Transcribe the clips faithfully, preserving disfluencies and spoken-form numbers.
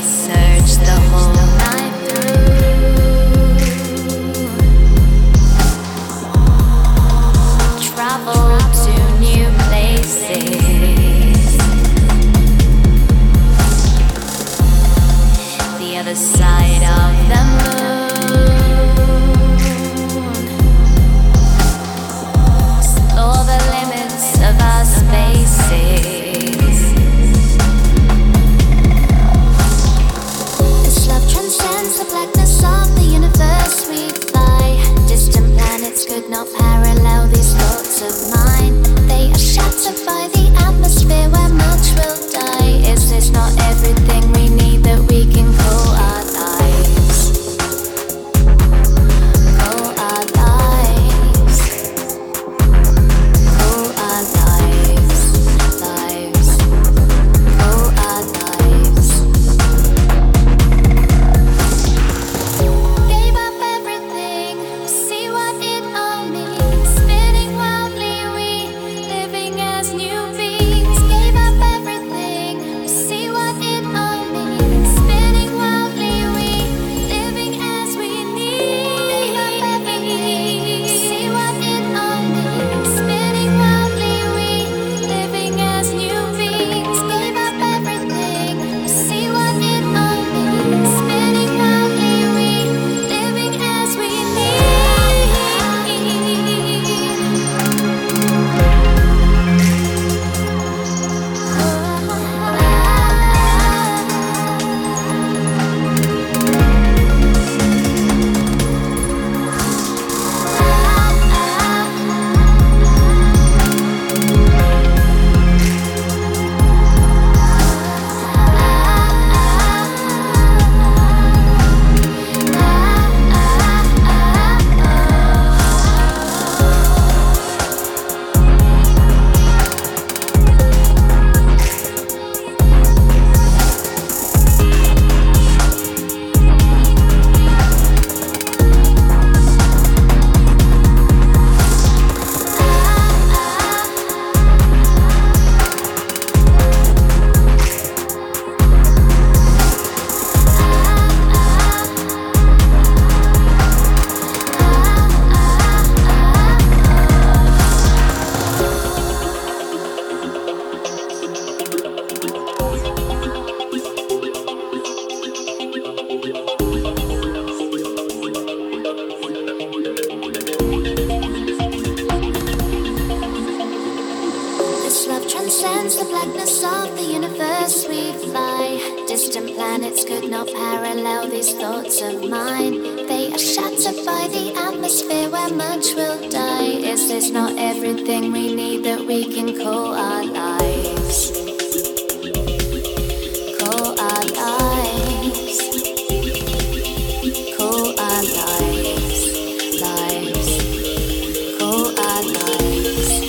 we search the whole night through, travel to new places, the other side of the moon, explore the limits of our spaces. Could not parallel these thoughts of mine. They are shattered by the atmosphere where much will die. Is this not everything we need that we can call our lives? Call our lives. Call our lives. Lives. Call our lives. Gave up everything. See what it transcends the blackness of the universe we fly. Distant planets could not parallel these thoughts of mine. They are shattered by the atmosphere where much will die. Is this not everything we need that we can call our lives? Call our lives. Call our lives. Lives. Call our lives. We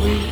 Oh,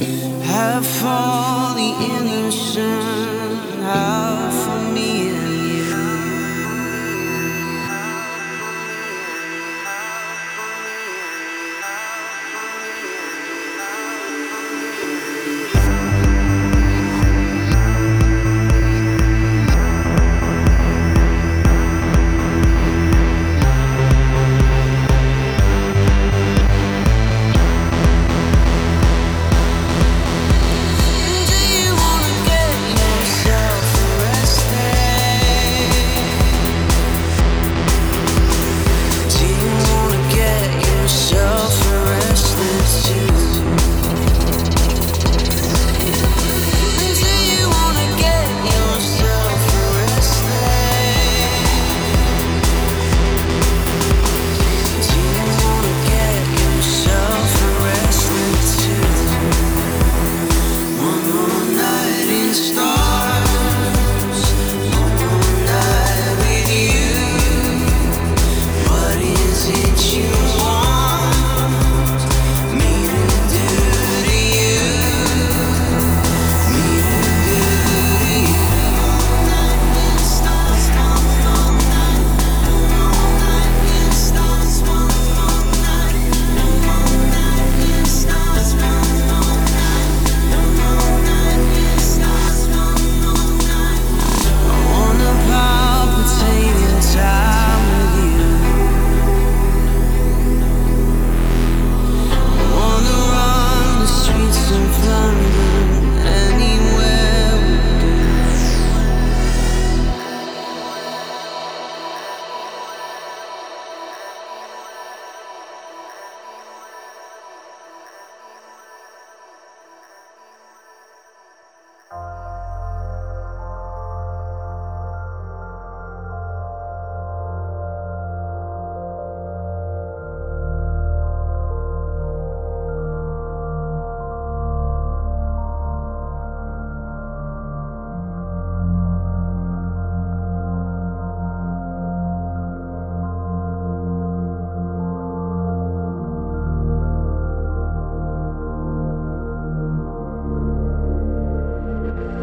Have for the illusion, have for me and you. Thank you.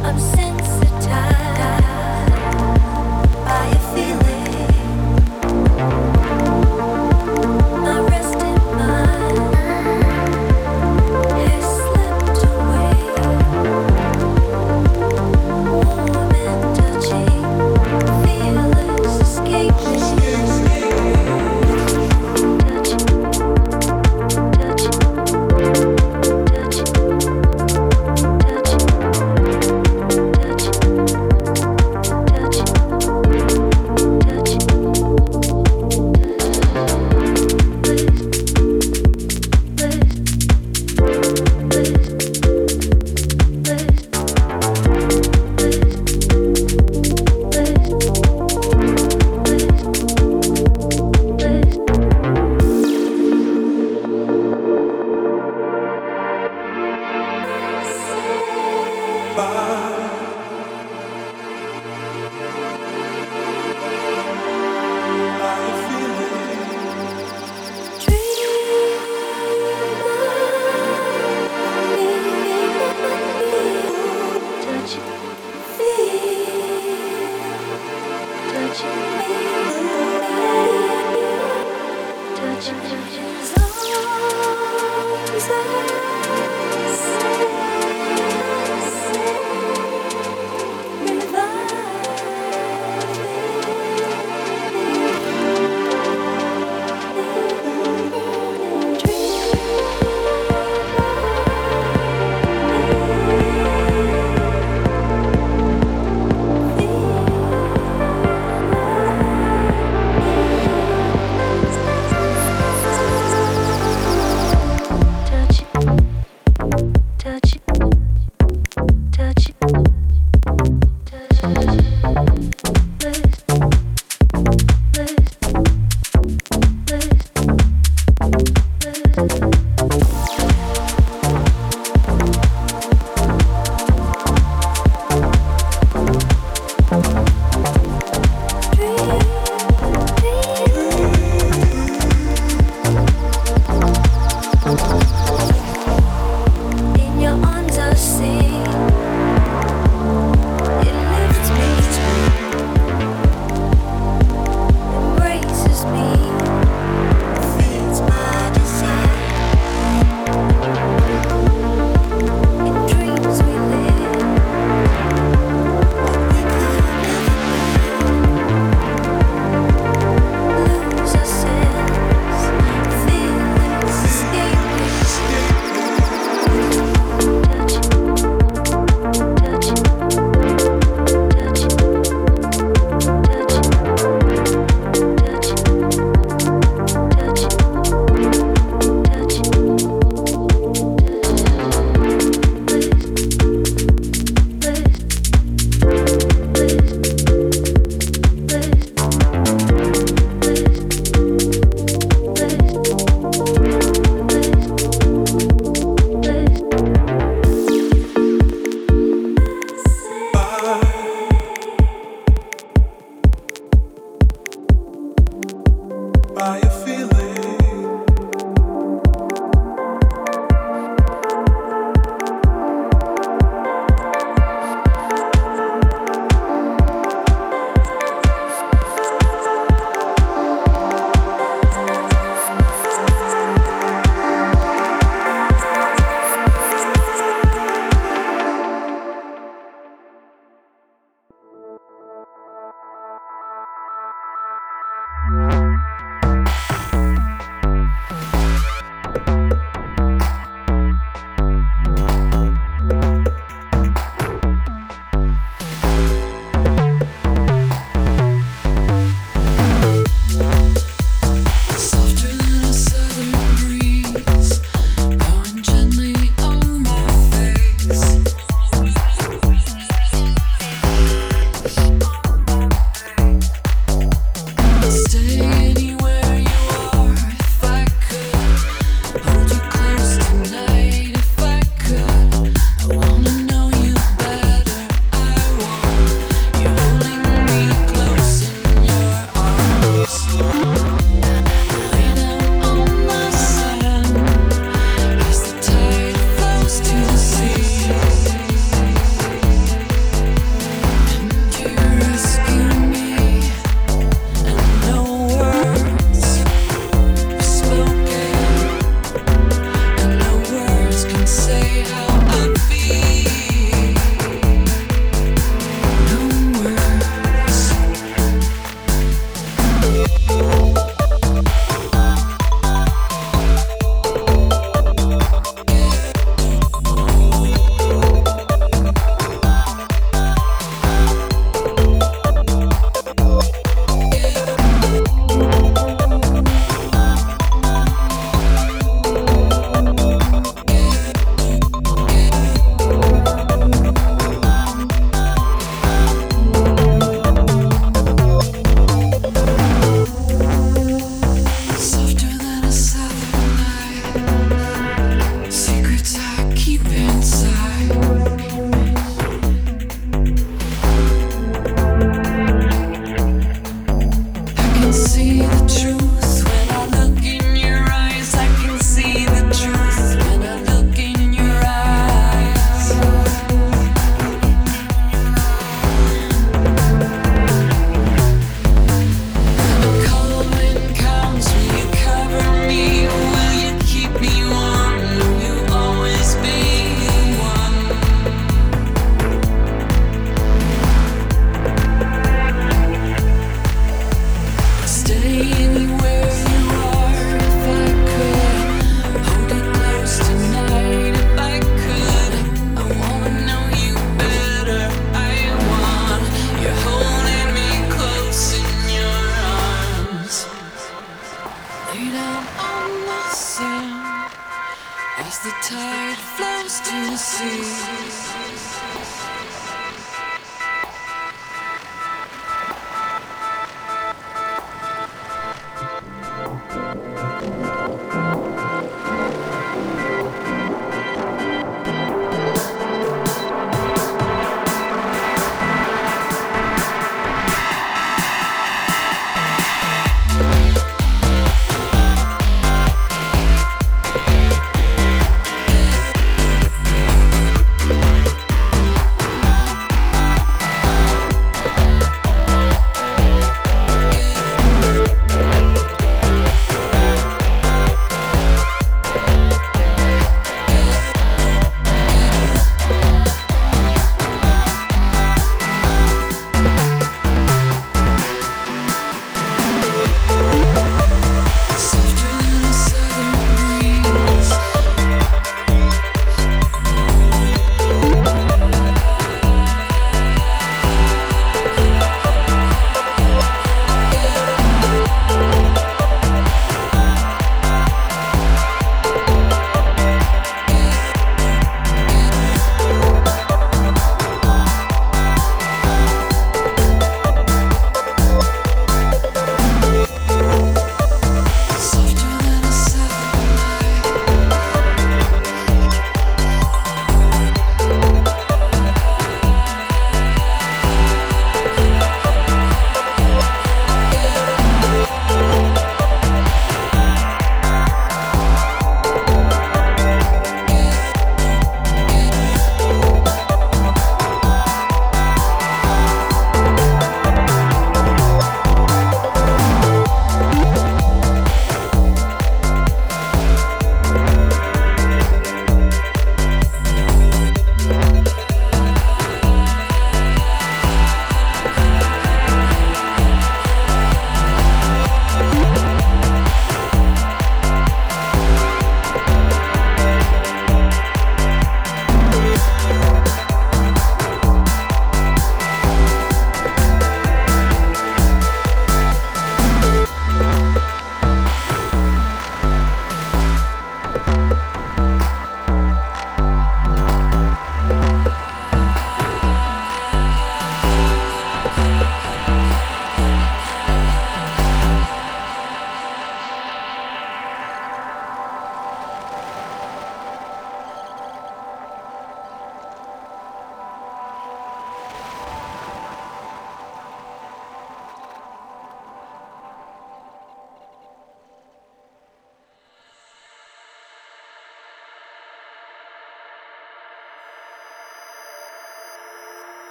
I'm sensitized.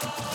We'll be right back.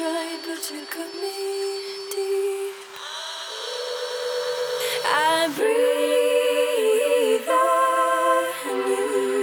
tried, but you cut me deep. I breathe on you.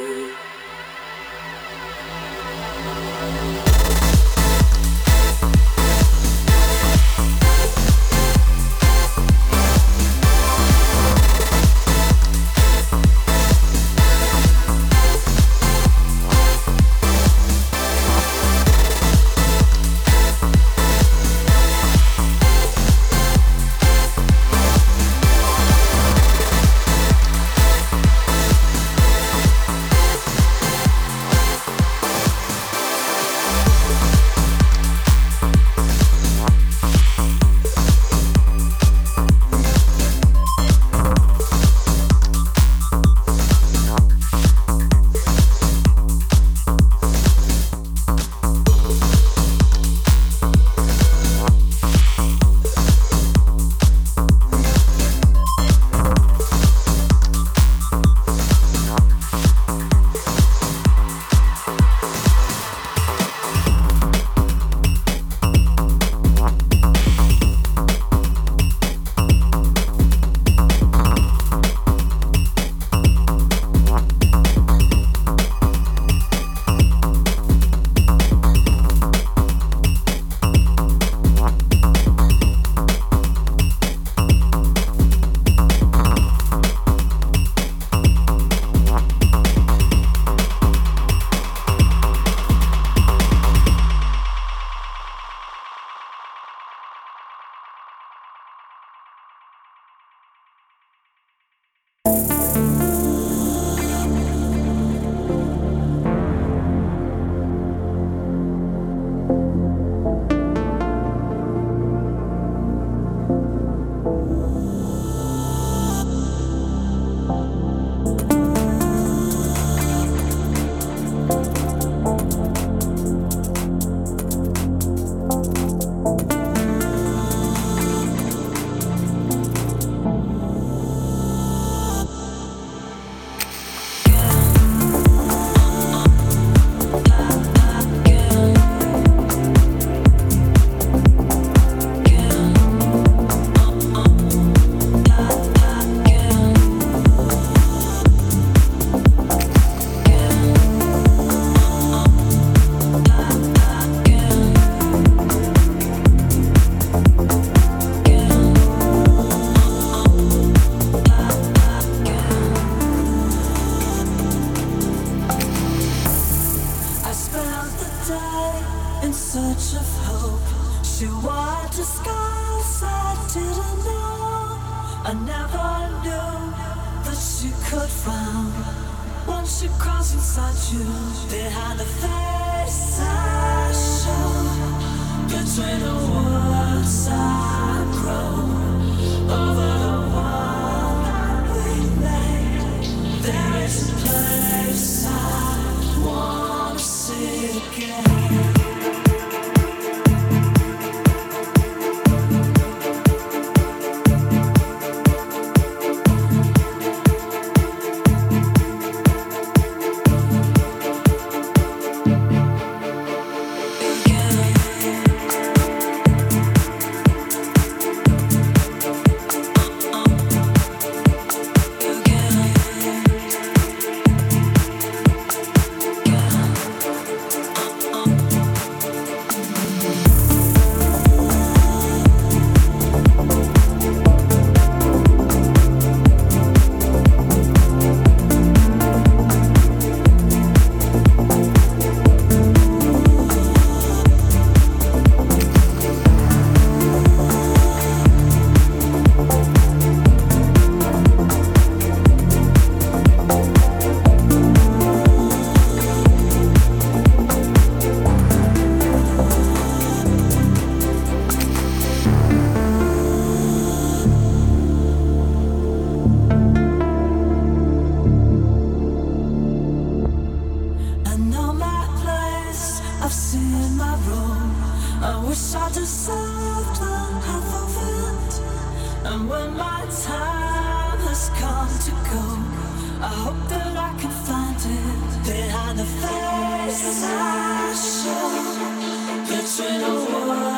Between the world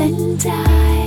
and die.